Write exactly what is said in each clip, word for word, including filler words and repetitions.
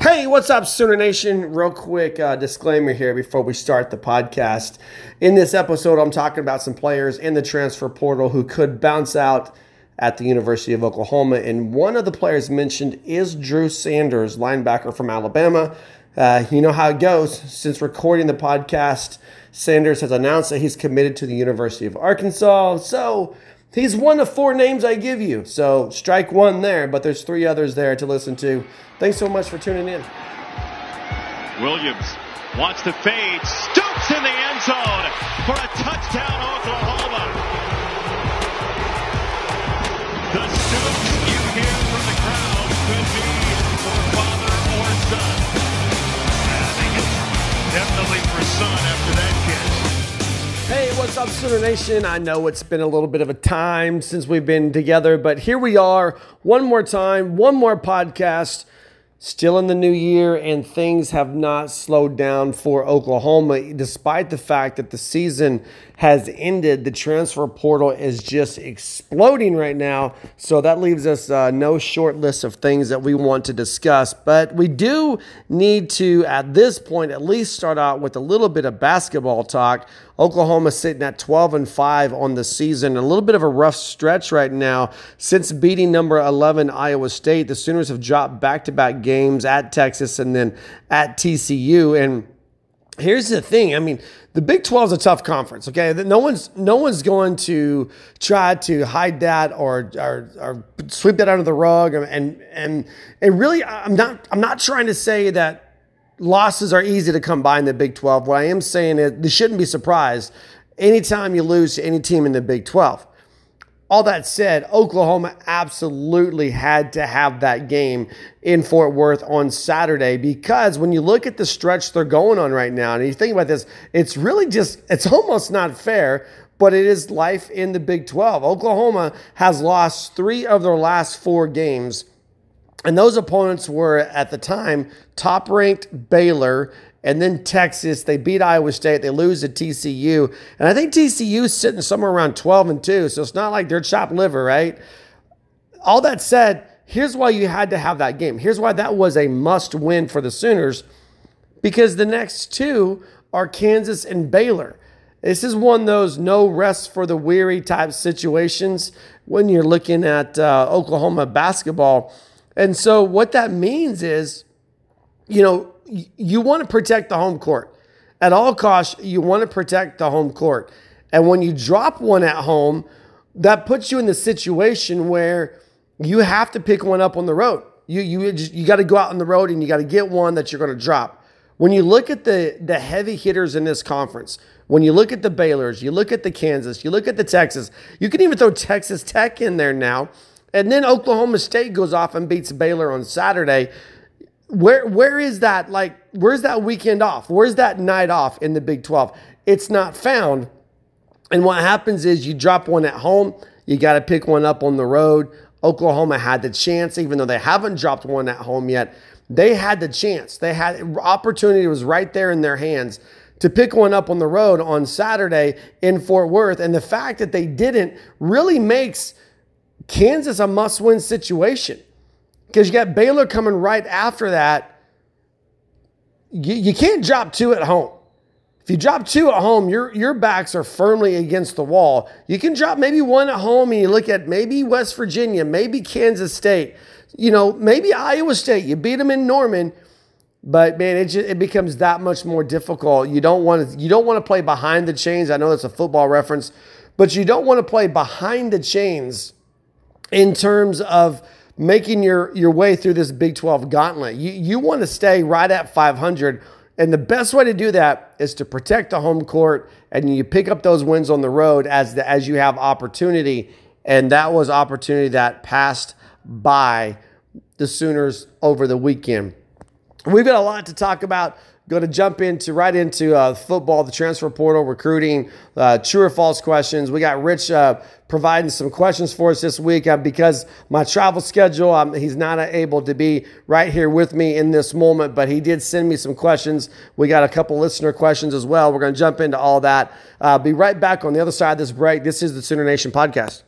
Hey, what's up, Sooner Nation? Real quick uh, disclaimer here before we start the podcast. In this episode, I'm talking about some players in the transfer portal who could bounce out at the University of Oklahoma. And one of the players mentioned is Drew Sanders, linebacker from Alabama. Uh, you know how it goes. Since recording the podcast, Sanders has announced that he's committed to the University of Arkansas. So he's one of four names I give you. So strike one there, but there's three others there to listen to. Thanks so much for tuning in. Williams wants to fade. Stoops in the end zone for a touchdown, Oklahoma. The Stoops you hear from the crowd could be for father or son. I think it's definitely for son after that kiss. Hey, what's up, Sooner Nation? I know it's been a little bit of a time since we've been together, but here we are one more time, one more podcast, still in the new year, and things have not slowed down for Oklahoma. Despite the fact that the season has ended, the transfer portal is just exploding right now, so that leaves us uh, no short list of things that we want to discuss. But we do need to, at this point, at least start out with a little bit of basketball talk. Oklahoma sitting at twelve and five on the season. A little bit of a rough stretch right now. Since beating number eleven Iowa State, the Sooners have dropped back-to-back games at Texas and then at T C U. And here's the thing. I mean, the Big twelve is a tough conference, okay? No one's no one's going to try to hide that or or, or sweep that under the rug. And and and really, I'm not I'm not trying to say that losses are easy to come by in the Big twelve. What I am saying is they shouldn't be surprised anytime you lose to any team in the Big twelve. All that said, Oklahoma absolutely had to have that game in Fort Worth on Saturday, because when you look at the stretch they're going on right now, and you think about this, it's really just, it's almost not fair, but it is life in the Big twelve. Oklahoma has lost three of their last four games, and those opponents were, at the time, top-ranked Baylor and then Texas. They beat Iowa State. They lose to T C U. And I think T C U is sitting somewhere around twelve and two, so it's not like they're chopped liver, right? All that said, here's why you had to have that game. Here's why that was a must-win for the Sooners, because the next two are Kansas and Baylor. This is one of those no rest for the weary type situations when you're looking at uh, Oklahoma basketball. And so what that means is, you know, you want to protect the home court. At all costs, you want to protect the home court. And when you drop one at home, that puts you in the situation where you have to pick one up on the road. You you just, you got to go out on the road and you got to get one that you're going to drop. When you look at the, the heavy hitters in this conference, when you look at the Baylors, you look at the Kansas, you look at the Texas, you can even throw Texas Tech in there now. And then Oklahoma State goes off and beats Baylor on Saturday. Where where is that, like, where's that weekend off? Where's that night off in the Big twelve? It's not found. And what happens is you drop one at home, you got to pick one up on the road. Oklahoma had the chance, even though they haven't dropped one at home yet. They had the chance. They had opportunity was right there in their hands to pick one up on the road on Saturday in Fort Worth. And the fact that they didn't really makes Kansas a must-win situation, because you got Baylor coming right after that. You, you can't drop two at home. If you drop two at home, your your backs are firmly against the wall. You can drop maybe one at home, and you look at maybe West Virginia, maybe Kansas State, you know, maybe Iowa State. You beat them in Norman, but man, it just, it becomes that much more difficult. You don't want to you don't want to play behind the chains. I know that's a football reference, but you don't want to play behind the chains in terms of making your, your way through this Big twelve gauntlet. You, you want to stay right at five hundred, and the best way to do that is to protect the home court, and you pick up those wins on the road as the, as you have opportunity, and that was opportunity that passed by the Sooners over the weekend. We've got a lot to talk about Going to jump into right into uh, football, the transfer portal, recruiting, uh, true or false questions. We got Rich uh, providing some questions for us this week uh, because my travel schedule, um, he's not able to be right here with me in this moment, but he did send me some questions. We got a couple listener questions as well. We're going to jump into all that. Uh, be right back on the other side of this break. This is the Sooner Nation podcast.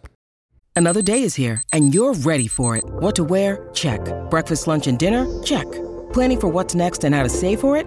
Another day is here, and you're ready for it. What to wear? Check. Breakfast, lunch, and dinner? Check. Planning for what's next and how to save for it?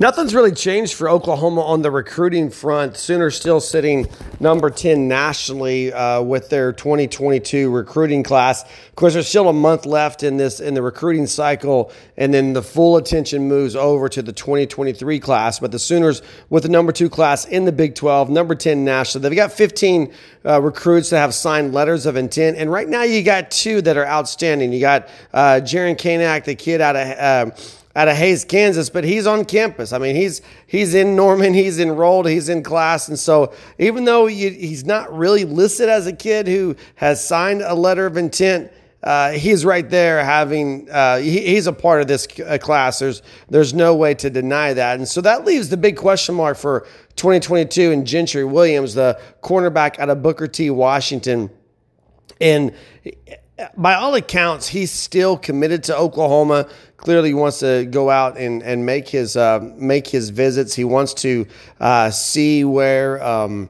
Nothing's really changed for Oklahoma on the recruiting front. Sooner still sitting number ten nationally uh, with their twenty twenty-two recruiting class. Of course, there's still a month left in this in the recruiting cycle, and then the full attention moves over to the twenty twenty-three class. But the Sooners with the number two class in the Big twelve, number ten nationally. They've got fifteen uh, recruits that have signed letters of intent, and right now you got two that are outstanding. You got uh, Jaron Kanak, the kid out of. Uh, out of Hays, Kansas, but he's on campus. I mean, he's he's in Norman, he's enrolled, he's in class. And so even though you, he's not really listed as a kid who has signed a letter of intent, uh, he's right there having, uh, he, he's a part of this class. There's, there's no way to deny that. And so that leaves the big question mark for twenty twenty-two and Gentry Williams, the cornerback out of Booker T. Washington. And by all accounts, he's still committed to Oklahoma. Clearly, he wants to go out and, and make his uh, make his visits. He wants to uh, see where, um,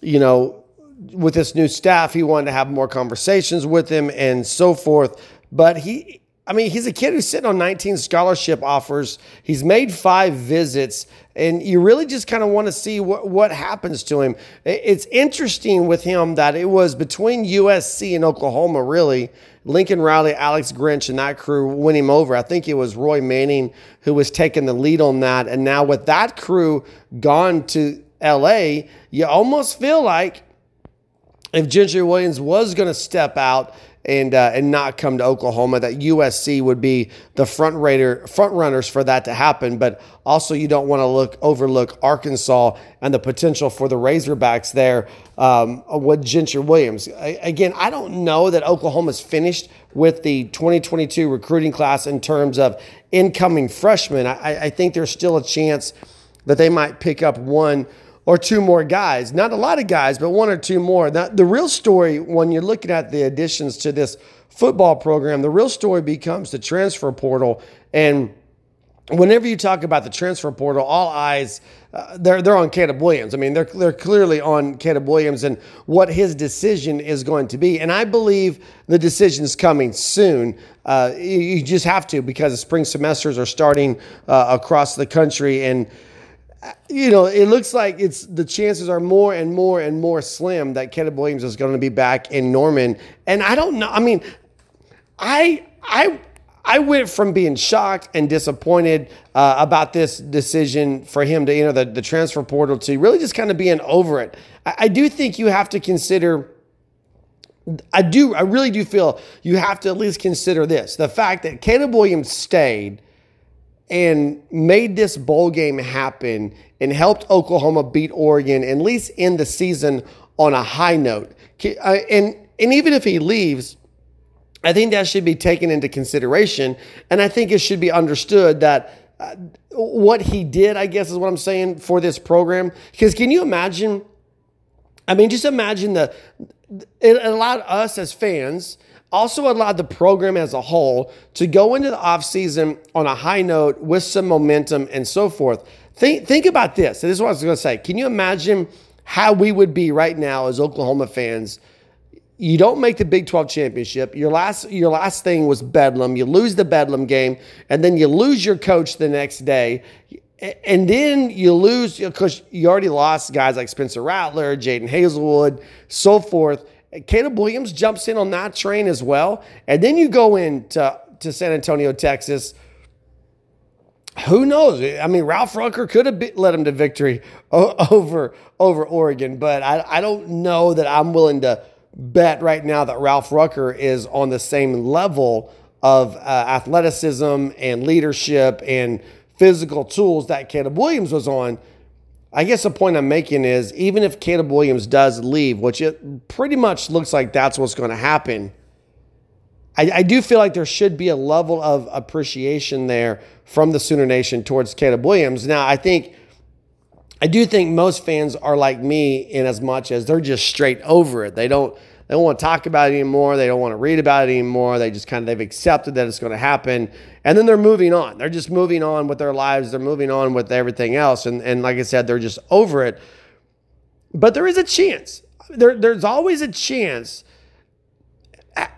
you know, with this new staff, he wanted to have more conversations with him and so forth. But he, I mean, he's a kid who's sitting on nineteen scholarship offers. He's made five visits, and you really just kind of want to see what, what happens to him. It's interesting with him that it was between U S C and Oklahoma, really. Lincoln Riley, Alex Grinch, and that crew win him over. I think it was Roy Manning who was taking the lead on that. And now with that crew gone to L A, you almost feel like if Gentry Williams was going to step out and uh, and not come to Oklahoma, that U S C would be the front raider, front runners for that to happen. But also you don't want to look overlook Arkansas and the potential for the Razorbacks there um, with Gentry Williams. I, again, I don't know that Oklahoma's finished with the twenty twenty-two recruiting class in terms of incoming freshmen. I, I think there's still a chance that they might pick up one or two more guys. Not a lot of guys, but one or two more. Now, the real story, when you're looking at the additions to this football program, the real story becomes the transfer portal. And whenever you talk about the transfer portal, all eyes, uh, they're they're on Caleb Williams. I mean, they're they're clearly on Caleb Williams and what his decision is going to be. And I believe the decision's coming soon. Uh, you, you just have to, because the spring semesters are starting uh, across the country, and you know, it looks like it's the chances are more and more and more slim that Caleb Williams is going to be back in Norman. And I don't know. I mean, I I I went from being shocked and disappointed uh, about this decision for him to enter the, the transfer portal to really just kind of being over it. I, I do think you have to consider. I do. I really do feel you have to at least consider this: the fact that Caleb Williams stayed and made this bowl game happen and helped Oklahoma beat Oregon, at least end the season on a high note. And and even if he leaves, I think that should be taken into consideration. And I think it should be understood that uh, what he did, I guess is what I'm saying, for this program. Because can you imagine? I mean, just imagine the it allowed us as fans, also allowed the program as a whole to go into the offseason on a high note with some momentum and so forth. Think think about this. This is what I was going to say. Can you imagine how we would be right now as Oklahoma fans? You don't make the Big twelve championship. Your last your last thing was Bedlam. You lose the Bedlam game, and then you lose your coach the next day. And then you lose, because you already lost guys like Spencer Rattler, Jaden Hazelwood, so forth. Caleb Williams jumps in on that train as well. And then you go into to San Antonio, Texas, who knows? I mean, Ralph Rucker could have be, led him to victory o- over over Oregon, but I, I don't know that I'm willing to bet right now that Ralph Rucker is on the same level of uh, athleticism and leadership and physical tools that Caleb Williams was on. I guess the point I'm making is, even if Caleb Williams does leave, which it pretty much looks like that's what's going to happen, I, I do feel like there should be a level of appreciation there from the Sooner Nation towards Caleb Williams. Now, I think, I do think most fans are like me in as much as they're just straight over it. They don't, they don't want to talk about it anymore. They don't want to read about it anymore. They just kind of, they've accepted that it's going to happen. And then they're moving on. They're just moving on with their lives. They're moving on with everything else. And, and like I said, they're just over it. But there is a chance. There, there's always a chance,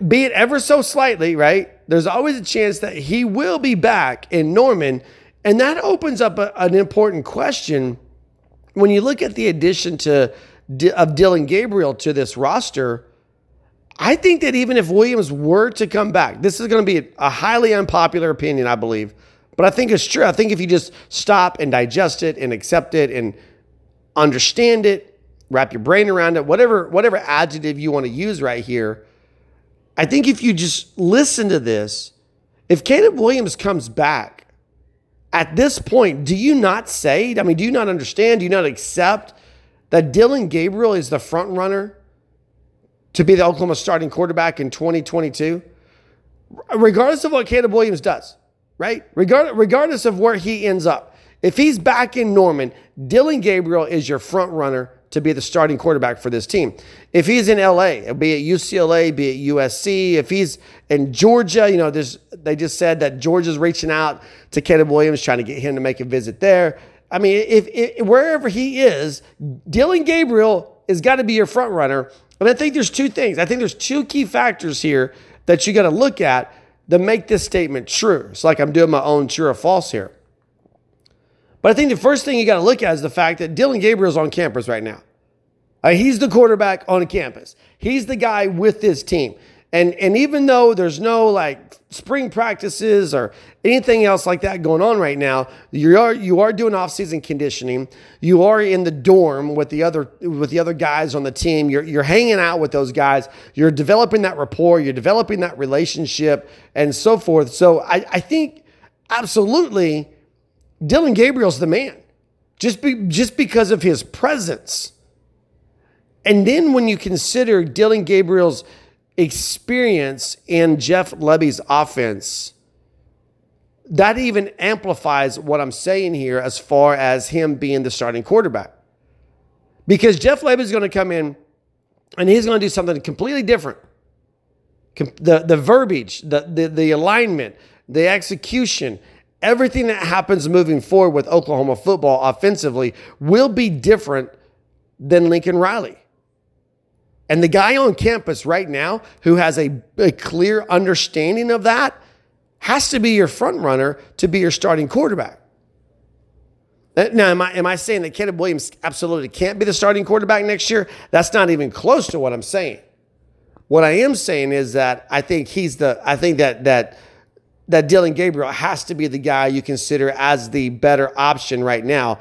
be it ever so slightly, right? There's always a chance that he will be back in Norman. And that opens up a, an important question. When you look at the addition to of Dylan Gabriel to this roster, I think that even if Williams were to come back, this is going to be a highly unpopular opinion, I believe, but I think it's true. I think if you just stop and digest it and accept it and understand it, wrap your brain around it, whatever whatever adjective you want to use right here, I think if you just listen to this, if Caleb Williams comes back, at this point, do you not say, I mean, do you not understand, do you not accept that Dylan Gabriel is the front runner to be the Oklahoma starting quarterback in twenty twenty-two, regardless of what Caleb Williams does, right? Regard, regardless of where he ends up. If he's back in Norman, Dylan Gabriel is your front runner to be the starting quarterback for this team. If he's in L A, be it U C L A, be it U S C, if he's in Georgia, you know, there's, they just said that Georgia's reaching out to Caleb Williams, trying to get him to make a visit there. I mean, if, if wherever he is, Dylan Gabriel has got to be your front runner. And I think there's two things. I think there's two key factors here that you got to look at to make this statement true. It's like I'm doing my own true or false here. But I think the first thing you got to look at is the fact that Dylan Gabriel's on campus right now. I mean, he's the quarterback on campus. He's the guy with this team. And, and even though there's no like spring practices or anything else like that going on right now, you are you are doing off-season conditioning. You are in the dorm with the other with the other guys on the team. You're you're hanging out with those guys. You're developing that rapport. You're developing that relationship and so forth. So I, I think absolutely Dylan Gabriel's the man, just be, just because of his presence. And then when you consider Dylan Gabriel's experience in Jeff Lebby's offense, that even amplifies what I'm saying here as far as him being the starting quarterback. Because Jeff Lebby's going to come in and he's going to do something completely different. The, the verbiage, the, the, the alignment, the execution, everything that happens moving forward with Oklahoma football offensively will be different than Lincoln Riley. And the guy on campus right now who has a, a clear understanding of that has to be your front runner to be your starting quarterback. Now, am I, am I saying that Caleb Williams absolutely can't be the starting quarterback next year? That's not even close to what I'm saying. What I am saying is that I think he's the I think that that that Dylan Gabriel has to be the guy you consider as the better option right now,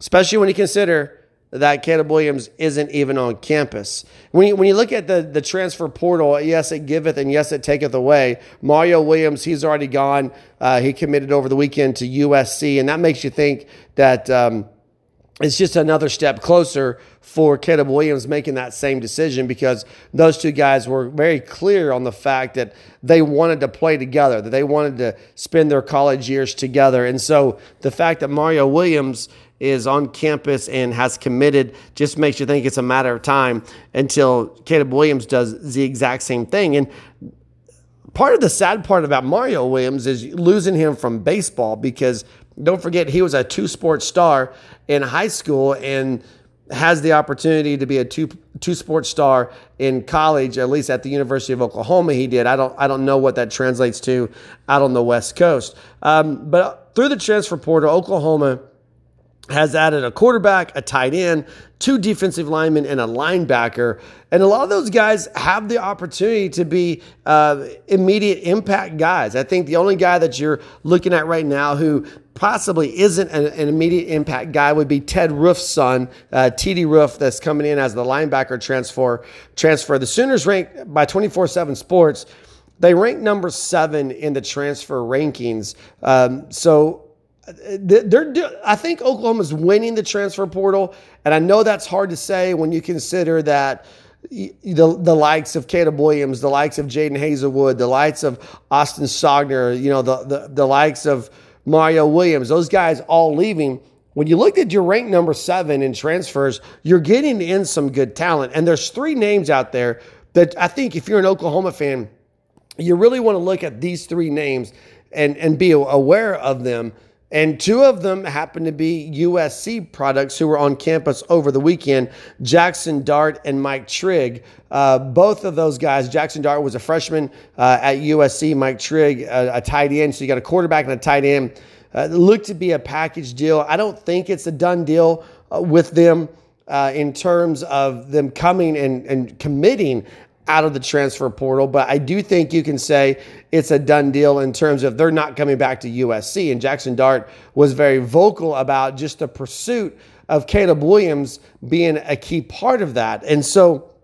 especially when you consider that Caleb Williams isn't even on campus. When you, when you look at the, the transfer portal, yes, it giveth and yes, it taketh away. Mario Williams, he's already gone. Uh, he committed over the weekend to U S C, and that makes you think that um, it's just another step closer for Caleb Williams making that same decision, because those two guys were very clear on the fact that they wanted to play together, that they wanted to spend their college years together. And so the fact that Mario Williams is on campus and has committed just makes you think it's a matter of time until Caleb Williams does the exact same thing. And part of the sad part about Mario Williams is losing him from baseball, because don't forget, he was a two-sport star in high school and has the opportunity to be a two two-sport star in college, at least at the University of Oklahoma he did. I don't I don't know what that translates to out on the West Coast. Um, but through the transfer portal, Oklahoma has added a quarterback, a tight end, two defensive linemen, and a linebacker. And a lot of those guys have the opportunity to be uh, immediate impact guys. I think the only guy that you're looking at right now who possibly isn't an, an immediate impact guy would be Ted Roof's son, uh, T D Roof, that's coming in as the linebacker transfer. Transfer. The Sooners ranked by twenty-four seven Sports. They rank number seven in the transfer rankings. Um, so they're. I think Oklahoma's winning the transfer portal, and I know that's hard to say when you consider that the the likes of Caleb Williams, the likes of Jaden Hazelwood, the likes of Austin Stogner, you know, the, the the likes of Mario Williams, those guys all leaving. When you looked at your rank number seven in transfers, you're getting in some good talent. And there's three names out there that I think if you're an Oklahoma fan, you really want to look at these three names and, and be aware of them. And two of them happen to be U S C products who were on campus over the weekend, Jackson Dart and Mike Trigg. Uh, both of those guys, Jackson Dart was a freshman uh, at U S C, Mike Trigg, uh, a tight end. So you got a quarterback and a tight end. Uh, looked to be a package deal. I don't think it's a done deal uh, with them uh, in terms of them coming and, and committing out of the transfer portal, but I do think you can say it's a done deal in terms of they're not coming back to U S C. And Jackson Dart was very vocal about just the pursuit of Caleb Williams being a key part of that. And so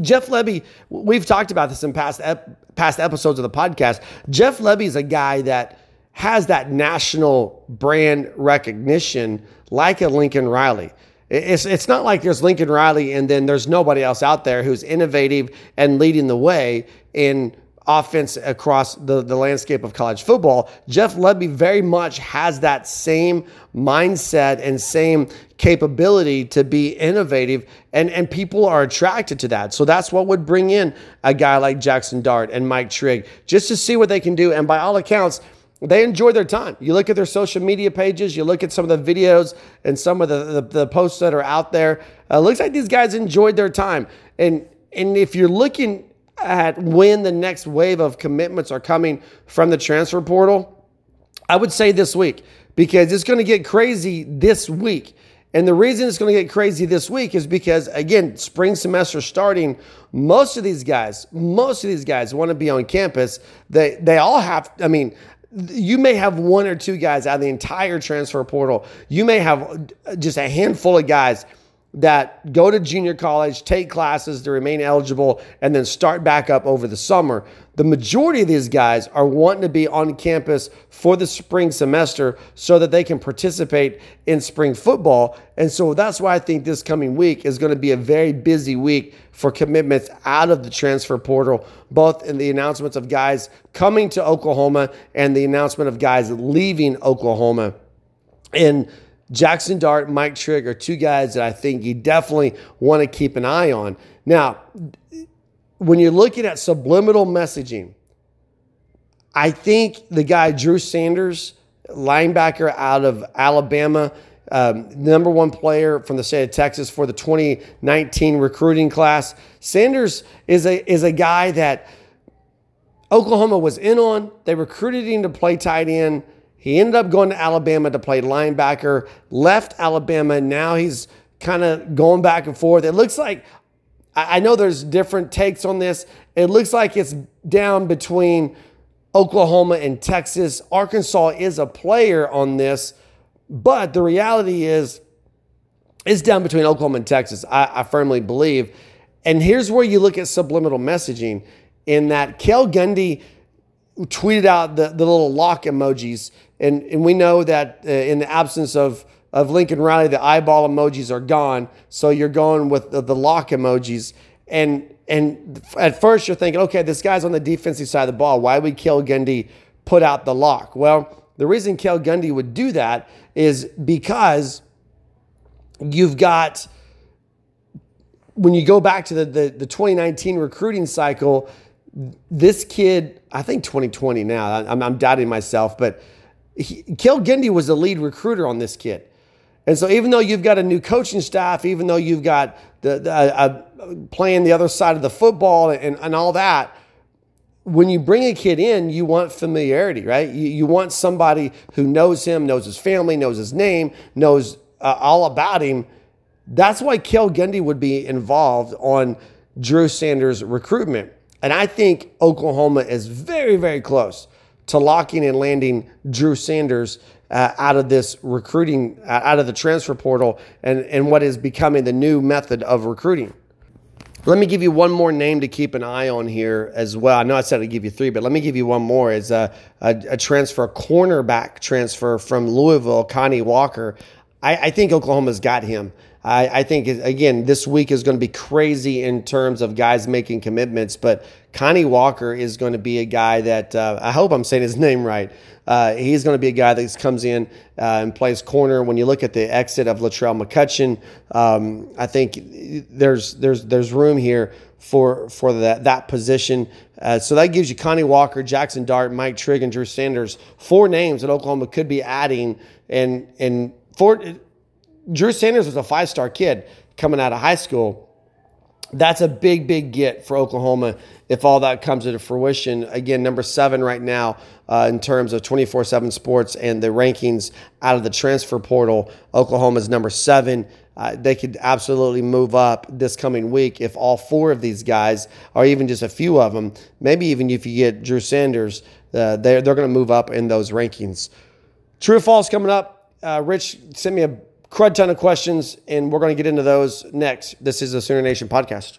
Jeff Lebby, we've talked about this in past ep- past episodes of the podcast. Jeff Lebby is a guy that has that national brand recognition like a Lincoln Riley. It's it's not like there's Lincoln Riley and then there's nobody else out there who's innovative and leading the way in offense across the, the landscape of college football. Jeff Lebby very much has that same mindset and same capability to be innovative, and, and people are attracted to that. So that's what would bring in a guy like Jackson Dart and Mike Trigg, just to see what they can do. And by all accounts, they enjoy their time. You look at their social media pages, you look at some of the videos and some of the, the, the posts that are out there. It uh, looks like these guys enjoyed their time. And, and if you're looking at when the next wave of commitments are coming from the transfer portal, I would say this week, because it's going to get crazy this week. And the reason it's going to get crazy this week is because, again, spring semester starting, most of these guys, most of these guys want to be on campus. They, they all have, I mean... You may have one or two guys out of the entire transfer portal. You may have just a handful of guys that go to junior college, take classes to remain eligible, and then start back up over the summer. The majority of these guys are wanting to be on campus for the spring semester so that they can participate in spring football. And so that's why I think this coming week is going to be a very busy week for commitments out of the transfer portal, both in the announcements of guys coming to Oklahoma and the announcement of guys leaving Oklahoma. And Jackson Dart, Mike Trigg are two guys that I think you definitely want to keep an eye on. Now, when you're looking at subliminal messaging, I think the guy Drew Sanders, linebacker out of Alabama, um, number one player from the state of Texas for the twenty nineteen recruiting class. Sanders is a is a guy that Oklahoma was in on. They recruited him to play tight end. He ended up going to Alabama to play linebacker, left Alabama. Now he's kind of going back and forth. It looks like, I know there's different takes on this. It looks like it's down between Oklahoma and Texas. Arkansas is a player on this, but the reality is it's down between Oklahoma and Texas, I, I firmly believe. And here's where you look at subliminal messaging, in that Kale Gundy tweeted out the, the little lock emojis. And, and we know that uh, in the absence of, of Lincoln Riley, the eyeball emojis are gone. So you're going with the, the lock emojis. And, and at first you're thinking, okay, this guy's on the defensive side of the ball. Why would Kale Gundy put out the lock? Well, the reason Kale Gundy would do that is because you've got, when you go back to the, the, the twenty nineteen recruiting cycle, this kid, I think twenty twenty now, I'm, I'm doubting myself, but he, Kale Gundy was the lead recruiter on this kid. And so even though you've got a new coaching staff, even though you've got the, the uh, uh, playing the other side of the football and, and all that, when you bring a kid in, you want familiarity, right? You, you want somebody who knows him, knows his family, knows his name, knows uh, all about him. That's why Kale Gundy would be involved on Drew Sanders' recruitment. And I think Oklahoma is very, very close to locking and landing Drew Sanders uh, out of this recruiting, uh, out of the transfer portal, and, and what is becoming the new method of recruiting. Let me give you one more name to keep an eye on here as well. I know I said I'd give you three, but let me give you one more. It's a, a, a transfer, a cornerback transfer from Louisville, Connie Walker. I, I think Oklahoma's got him. I, I think, again, this week is going to be crazy in terms of guys making commitments, but Connie Walker is going to be a guy that, uh, I hope I'm saying his name right, uh, he's going to be a guy that comes in uh, and plays corner. When you look at the exit of Latrell McCutcheon, um, I think there's there's there's room here for for that, that position. Uh, so that gives you Connie Walker, Jackson Dart, Mike Trigg, and Drew Sanders. Four names that Oklahoma could be adding, and and four... Drew Sanders was a five-star kid coming out of high school. That's a big, big get for Oklahoma if all that comes into fruition. Again, number seven right now uh, in terms of twenty-four seven Sports and the rankings out of the transfer portal. Oklahoma's number seven. Uh, they could absolutely move up this coming week if all four of these guys, or even just a few of them, maybe even if you get Drew Sanders, uh, they're, they're going to move up in those rankings. True or false coming up. Uh, Rich sent me a crud ton of questions, and we're going to get into those next. This is the Sooner Nation podcast.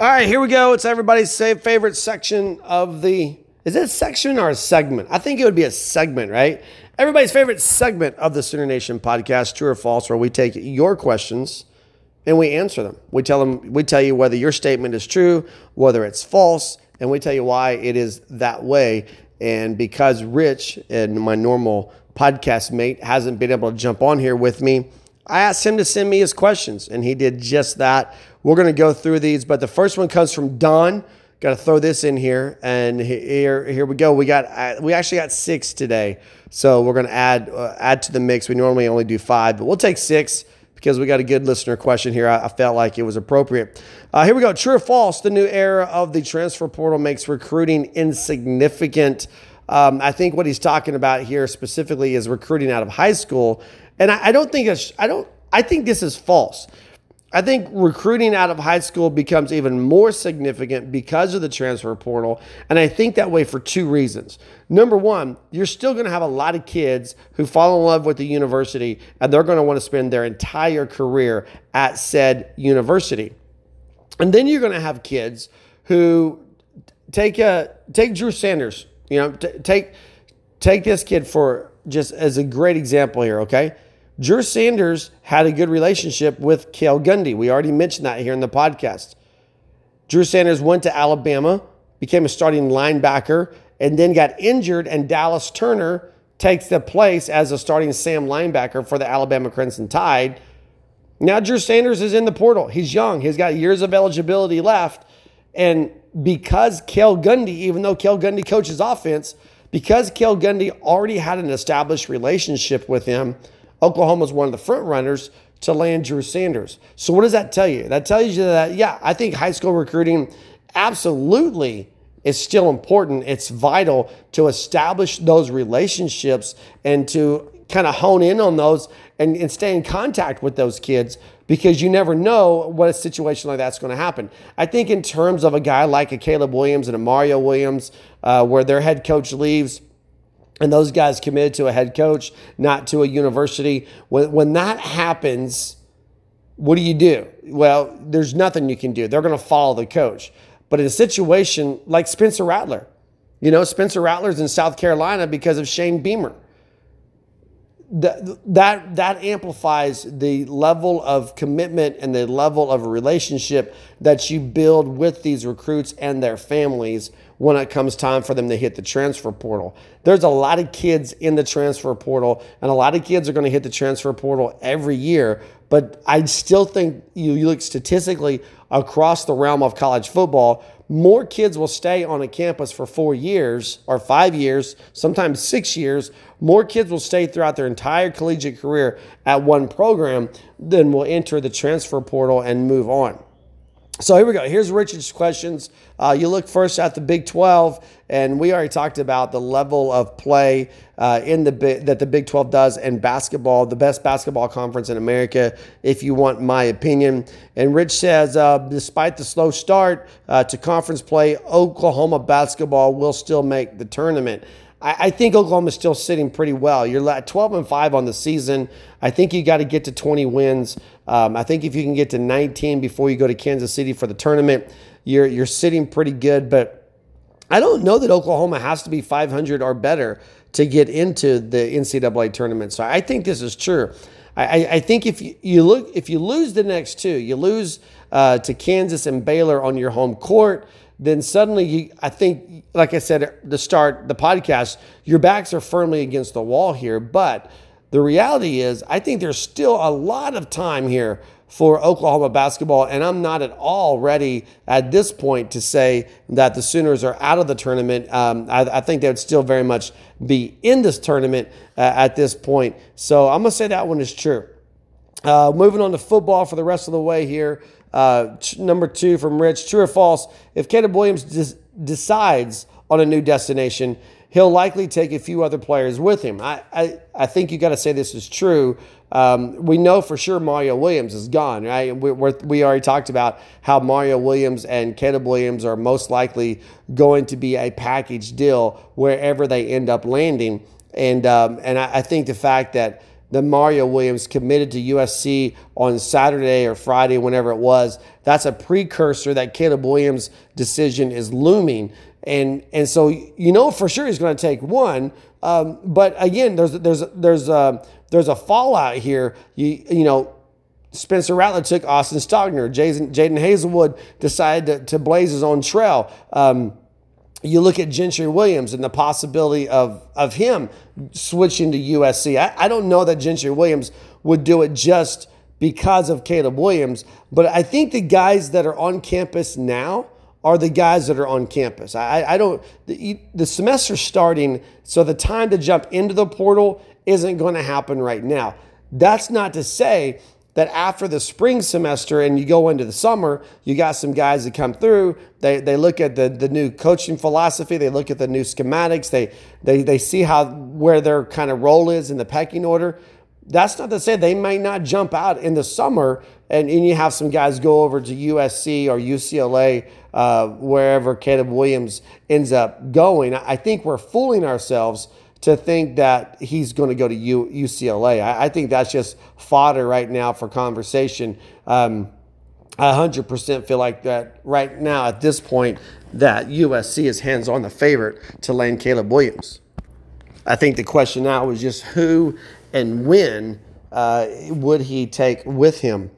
All right, here we go. It's everybody's favorite section of the... Is it a section or a segment? I think it would be a segment, right? Everybody's favorite segment of the Sooner Nation podcast, True or False, where we take your questions and we answer them. We tell them, we tell you whether your statement is true, whether it's false, and we tell you why it is that way. And because Rich, and my normal podcast mate, hasn't been able to jump on here with me, I asked him to send me his questions, and he did just that. We're going to go through these, but the first one comes from Don. Got to throw this in here, and here, here we go. We got, we actually got six today, so we're going to add, uh, add to the mix. We normally only do five, but we'll take six because we got a good listener question here. I, I felt like it was appropriate. Uh, here we go. True or false? The new era of the transfer portal makes recruiting insignificant. Um, I think what he's talking about here specifically is recruiting out of high school, and I, I don't think it's, I don't. I think this is false. I think recruiting out of high school becomes even more significant because of the transfer portal, and I think that way for two reasons. Number one, you're still going to have a lot of kids who fall in love with the university, and they're going to want to spend their entire career at said university. And then you're going to have kids who take a take Drew Sanders, you know, t- take take this kid for just as a great example here, okay? Drew Sanders had a good relationship with Kale Gundy. We already mentioned that here in the podcast. Drew Sanders went to Alabama, became a starting linebacker, and then got injured, and Dallas Turner takes the place as a starting Sam linebacker for the Alabama Crimson Tide. Now Drew Sanders is in the portal. He's young. He's got years of eligibility left. And because Kale Gundy, even though Kale Gundy coaches offense, because Kale Gundy already had an established relationship with him, Oklahoma's one of the front runners to land Drew Sanders. So what does that tell you? That tells you that, yeah, I think high school recruiting absolutely is still important. It's vital to establish those relationships and to kind of hone in on those and, and stay in contact with those kids, because you never know what a situation like that's going to happen. I think in terms of a guy like a Caleb Williams and a Mario Williams, uh, where their head coach leaves, and those guys committed to a head coach, not to a university. When, when that happens, what do you do? Well, there's nothing you can do. They're going to follow the coach. But in a situation like Spencer Rattler, You know, Spencer Rattler's in South Carolina because of Shane Beamer. That, that, that amplifies the level of commitment and the level of relationship that you build with these recruits and their families when it comes time for them to hit the transfer portal. There's a lot of kids in the transfer portal, and a lot of kids are going to hit the transfer portal every year. But I still think you, you look statistically across the realm of college football, more kids will stay on a campus for four years or five years, sometimes six years. More kids will stay throughout their entire collegiate career at one program than will enter the transfer portal and move on. So here we go. Here's Richard's questions. Uh, you look first at the Big twelve, and we already talked about the level of play uh, in the that the Big twelve does in basketball, the best basketball conference in America, if you want my opinion. And Rich says, uh, despite the slow start uh, to conference play, Oklahoma basketball will still make the tournament. I think Oklahoma's still sitting pretty well. You're at twelve and five on the season. I think you got to get to twenty wins. Um, I think if you can get to nineteen before you go to Kansas City for the tournament, you're you're sitting pretty good. But I don't know that Oklahoma has to be five hundred or better to get into the N C double A tournament. So I think this is true. I, I think if you, you look, if you lose the next two, you lose uh, to Kansas and Baylor on your home court. Then suddenly, you, I think, like I said at the start, the podcast, your backs are firmly against the wall here. But the reality is, I think there's still a lot of time here for Oklahoma basketball, and I'm not at all ready at this point to say that the Sooners are out of the tournament. Um, I, I think they would still very much be in this tournament uh, at this point. So I'm going to say that one is true. Uh, moving on to football for the rest of the way here. Uh, number two from Rich, true or false, if Caleb Williams des- decides on a new destination, he'll likely take a few other players with him. I I, I think you got to say this is true. Um, we know for sure Mario Williams is gone, right? We we're, we already talked about how Mario Williams and Caleb Williams are most likely going to be a package deal wherever they end up landing. And, um, and I, I think the fact that that Mario Williams committed to U S C on Saturday or Friday, whenever it was, that's a precursor that Caleb Williams' decision is looming. And and so you know for sure he's going to take one. Um, but again, there's there's there's a there's a fallout here. You you know, Spencer Rattler took Austin Stogner. Jason Jaden Hazelwood decided to, to blaze his own trail. Um, You look at Gentry Williams and the possibility of, of him switching to U S C. I, I don't know that Gentry Williams would do it just because of Caleb Williams, but I think the guys that are on campus now are the guys that are on campus. I, I don't the, the semester starting, so the time to jump into the portal isn't going to happen right now. That's not to say that after the spring semester and you go into the summer, you got some guys that come through. They they look at the, the new coaching philosophy. They look at the new schematics. They they they see how where their kind of role is in the pecking order. That's not to say they might not jump out in the summer and, and you have some guys go over to U S C or U C L A, uh, wherever Caleb Williams ends up going. I think we're fooling ourselves to think that he's going to go to U C L A. I, I think that's just fodder right now for conversation. Um, I one hundred percent feel like that right now at this point that U S C is hands-on the favorite to land Caleb Williams. I think the question now is just who and when uh, would he take with him?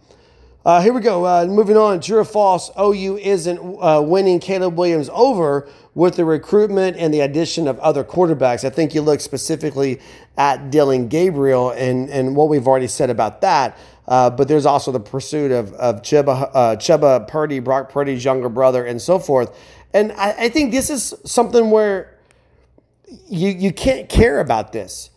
Uh, here we go. Uh, moving on, true or false, O U isn't uh, winning Caleb Williams over with the recruitment and the addition of other quarterbacks. I think you look specifically at Dylan Gabriel and, and what we've already said about that. Uh, but there's also the pursuit of, of Chuba, uh, Chuba Purdy, Brock Purdy's younger brother, and so forth. And I, I think this is something where you you can't care about this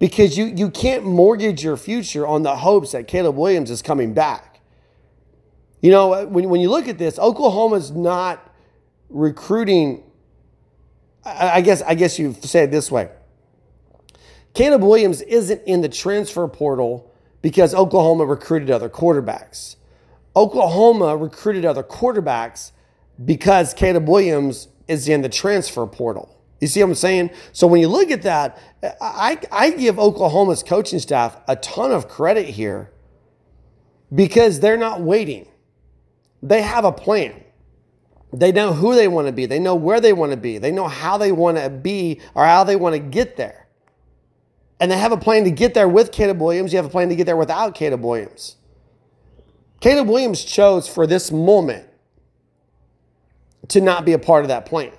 because you, you can't mortgage your future on the hopes that Caleb Williams is coming back. You know, when, when you look at this, Oklahoma's not recruiting. I guess I guess you say it this way. Caleb Williams isn't in the transfer portal because Oklahoma recruited other quarterbacks. Oklahoma recruited other quarterbacks because Caleb Williams is in the transfer portal. You see what I'm saying? So when you look at that, I, I give Oklahoma's coaching staff a ton of credit here because they're not waiting. They have a plan. They know who they want to be. They know where they want to be. They know how they want to be or how they want to get there. And they have a plan to get there with Caleb Williams. You have a plan to get there without Caleb Williams. Caleb Williams chose for this moment to not be a part of that plan.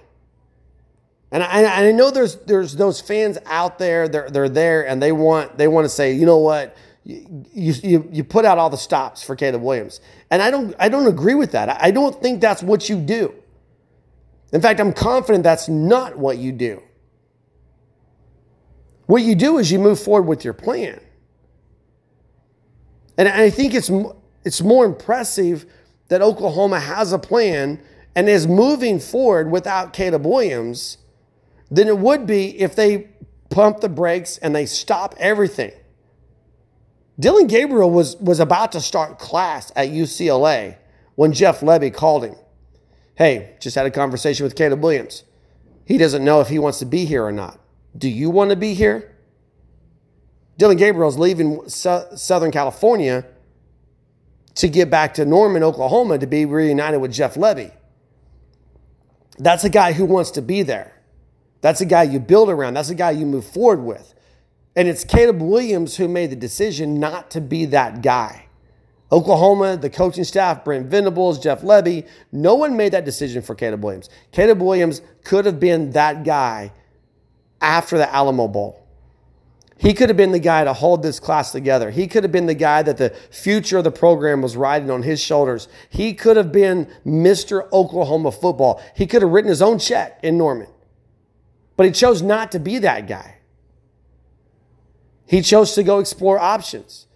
And I, and I know there's there's those fans out there. They're they're there and they want they want to say, you know what, you you you put out all the stops for Caleb Williams. And I don't I don't agree with that. I don't think that's what you do. In fact, I'm confident that's not what you do. What you do is you move forward with your plan. And I think it's it's more impressive that Oklahoma has a plan and is moving forward without Caleb Williams than it would be if they pump the brakes and they stop everything. Dylan Gabriel was, was about to start class at U C L A when Jeff Lebby called him. Hey, just had a conversation with Caleb Williams. He doesn't know if he wants to be here or not. Do you want to be here? Dylan Gabriel's leaving Southern California to get back to Norman, Oklahoma to be reunited with Jeff Lebby. That's a guy who wants to be there. That's a guy you build around. That's a guy you move forward with. And it's Caleb Williams who made the decision not to be that guy. Oklahoma, the coaching staff, Brent Venables, Jeff Lebby, no one made that decision for Caleb Williams. Caleb Williams could have been that guy after the Alamo Bowl. He could have been the guy to hold this class together. He could have been the guy that the future of the program was riding on his shoulders. He could have been Mister Oklahoma football. He could have written his own check in Norman. But he chose not to be that guy. He chose to go explore options.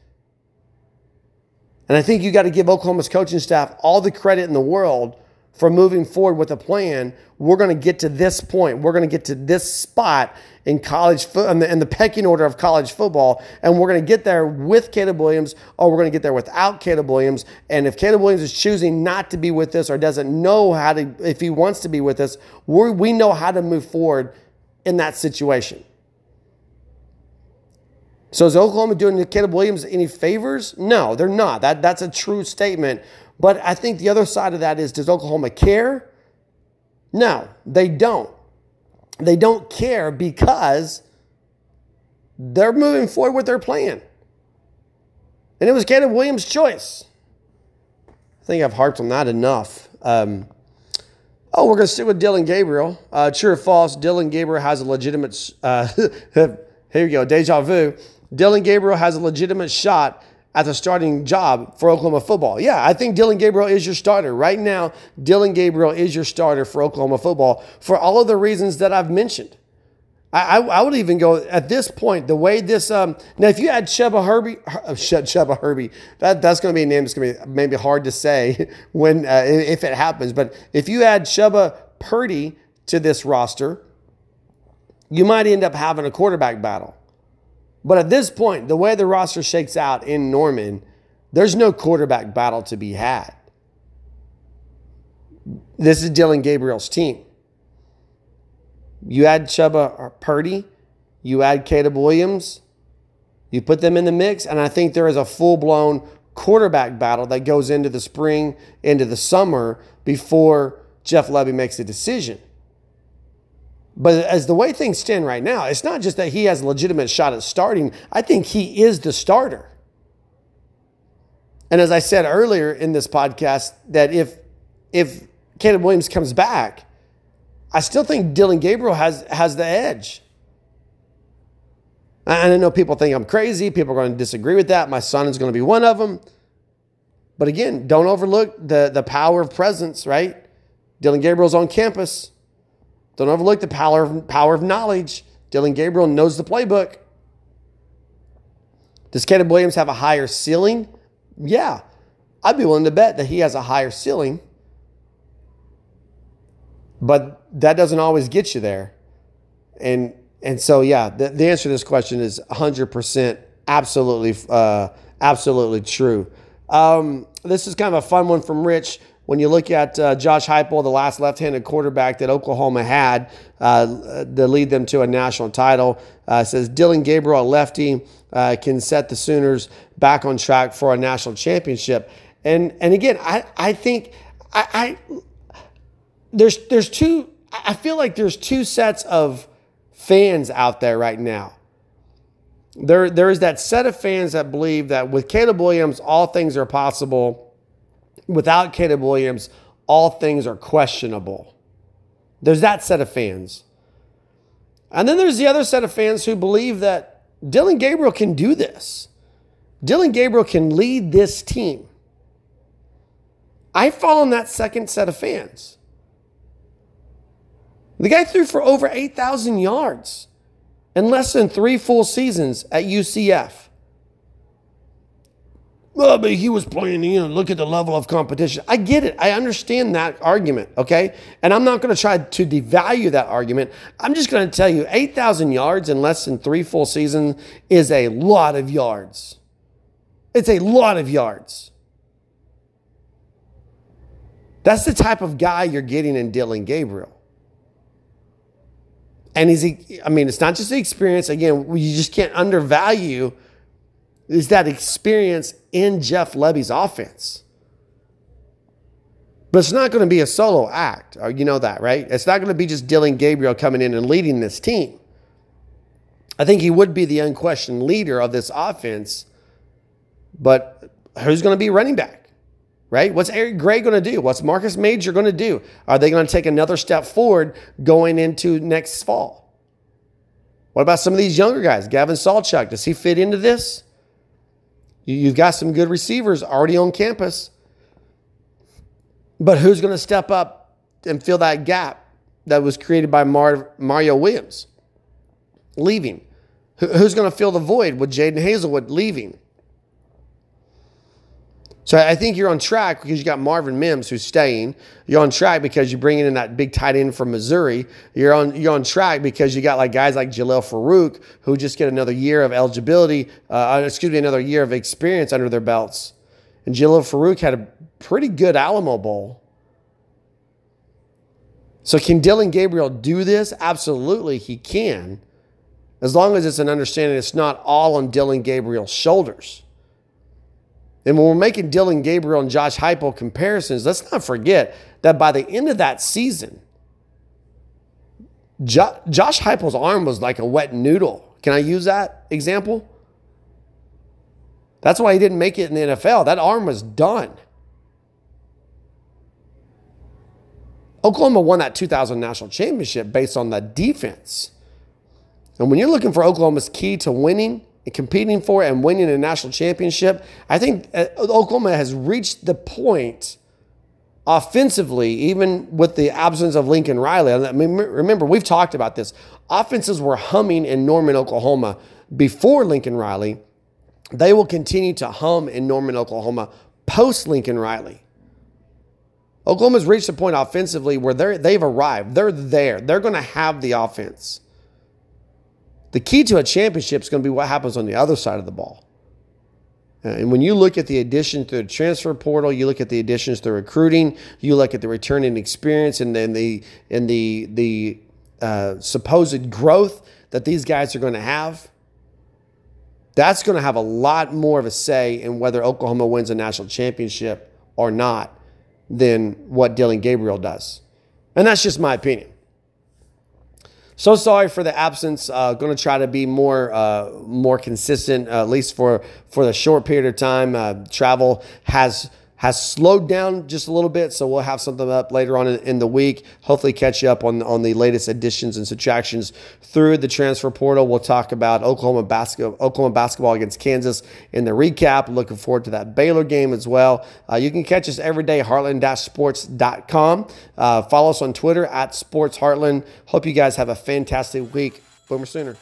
And I think you got to give Oklahoma's coaching staff all the credit in the world for moving forward with a plan. We're going to get to this point. We're going to get to this spot in college fo- in, the, in the pecking order of college football, and we're going to get there with Caleb Williams, or we're going to get there without Caleb Williams. And if Caleb Williams is choosing not to be with us, or doesn't know how to, if he wants to be with us, we're, we know how to move forward in that situation. So is Oklahoma doing Caleb Williams any favors? No, they're not. That that's a true statement. But I think the other side of that is, does Oklahoma care? No, they don't. They don't care because they're moving forward with their plan. And it was Caleb Williams' choice. I think I've harped on that enough. Um, oh, we're going to stick with Dylan Gabriel. Uh, true or false, Dylan Gabriel has a legitimate... Uh, here we go, deja vu. Dylan Gabriel has a legitimate shot at the starting job for Oklahoma football. Yeah, I think Dylan Gabriel is your starter. Right now, Dylan Gabriel is your starter for Oklahoma football for all of the reasons that I've mentioned. I, I, I would even go, at this point, the way this, um, now if you had Chubba Herbie, uh, Chubba Herbie, that, that's going to be a name that's going to be maybe hard to say when uh, if it happens, but if you add Chubba Purdy to this roster, you might end up having a quarterback battle. But at this point, the way the roster shakes out in Norman, there's no quarterback battle to be had. This is Dylan Gabriel's team. You add Chubba or Purdy, you add Caleb Williams, you put them in the mix, and I think there is a full-blown quarterback battle that goes into the spring, into the summer, before Jeff Lebby makes a decision. But as the way things stand right now, it's not just that he has a legitimate shot at starting. I think he is the starter. And as I said earlier in this podcast, that if if Caleb Williams comes back, I still think Dylan Gabriel has, has the edge. And I know people think I'm crazy. People are going to disagree with that. My son is going to be one of them. But again, don't overlook the, the power of presence, right? Dylan Gabriel's on campus. Don't overlook the power of, power of knowledge. Dylan Gabriel knows the playbook. Does Caleb Williams have a higher ceiling? Yeah. I'd be willing to bet that he has a higher ceiling. But that doesn't always get you there. And and so, yeah, the, the answer to this question is one hundred percent absolutely, uh, absolutely true. Um, this is kind of a fun one from Rich. When you look at uh, Josh Heupel, the last left-handed quarterback that Oklahoma had uh, to lead them to a national title, uh, says Dylan Gabriel, a lefty, uh, can set the Sooners back on track for a national championship. And and again, I I think I, I there's there's two. I feel like there's two sets of fans out there right now. There there is that set of fans that believe that with Caleb Williams, all things are possible. Without Caleb Williams, all things are questionable. There's that set of fans. And then there's the other set of fans who believe that Dylan Gabriel can do this. Dylan Gabriel can lead this team. I fall in that second set of fans. The guy threw for over eight thousand yards in less than three full seasons at U C F. Well, but he was playing, you know, look at the level of competition. I get it. I understand that argument, okay? And I'm not going to try to devalue that argument. I'm just going to tell you eight thousand yards in less than three full seasons is a lot of yards. It's a lot of yards. That's the type of guy you're getting in Dylan Gabriel. And he's, I mean, it's not just the experience. Again, you just can't undervalue is that experience in Jeff Lebby's offense. But it's not going to be a solo act. Or you know that, right? It's not going to be just Dylan Gabriel coming in and leading this team. I think he would be the unquestioned leader of this offense. But who's going to be running back, right? What's Eric Gray going to do? What's Marcus Major going to do? Are they going to take another step forward going into next fall? What about some of these younger guys? Gavin Salchuk, does he fit into this? You've got some good receivers already on campus. But who's going to step up and fill that gap that was created by Mar- Mario Williams leaving? Who's going to fill the void with Jaden Hazelwood leaving? So I think you're on track because you got Marvin Mims who's staying. You're on track because you're bringing in that big tight end from Missouri. You're on you're on track because you got like guys like Jaleel Farouk who just get another year of eligibility, uh, excuse me, another year of experience under their belts. And Jaleel Farouk had a pretty good Alamo Bowl. So can Dylan Gabriel do this? Absolutely, he can. As long as it's an understanding it's not all on Dylan Gabriel's shoulders. And when we're making Dylan Gabriel and Josh Heupel comparisons, let's not forget that by the end of that season, Jo- Josh Heupel's arm was like a wet noodle. Can I use that example? That's why he didn't make it in the N F L. That arm was done. Oklahoma won that two thousand national championship based on the defense. And when you're looking for Oklahoma's key to winning, competing for and winning a national championship, I think Oklahoma has reached the point offensively, even with the absence of Lincoln Riley. I mean, remember, we've talked about this. Offenses were humming in Norman, Oklahoma before Lincoln Riley. They will continue to hum in Norman, Oklahoma post-Lincoln Riley. Oklahoma's reached a point offensively where they're, they've arrived. They're there. They're going to have the offense. The key to a championship is going to be what happens on the other side of the ball. And when you look at the addition through the transfer portal, you look at the additions through recruiting, you look at the returning experience and then the and the the uh, supposed growth that these guys are going to have, that's going to have a lot more of a say in whether Oklahoma wins a national championship or not than what Dylan Gabriel does. And that's just my opinion. So sorry for the absence. Uh, going to try to be more uh, more consistent, uh, at least for for the short period of time. Uh, travel has has slowed down just a little bit, so we'll have something up later on in, in the week. Hopefully, catch you up on on the latest additions and subtractions through the transfer portal. We'll talk about Oklahoma basketball, Oklahoma basketball against Kansas in the recap. Looking forward to that Baylor game as well. Uh, you can catch us every day. Heartland Sports dot com. Uh, follow us on Twitter at Sports Heartland. Hope you guys have a fantastic week. Boomer Sooner.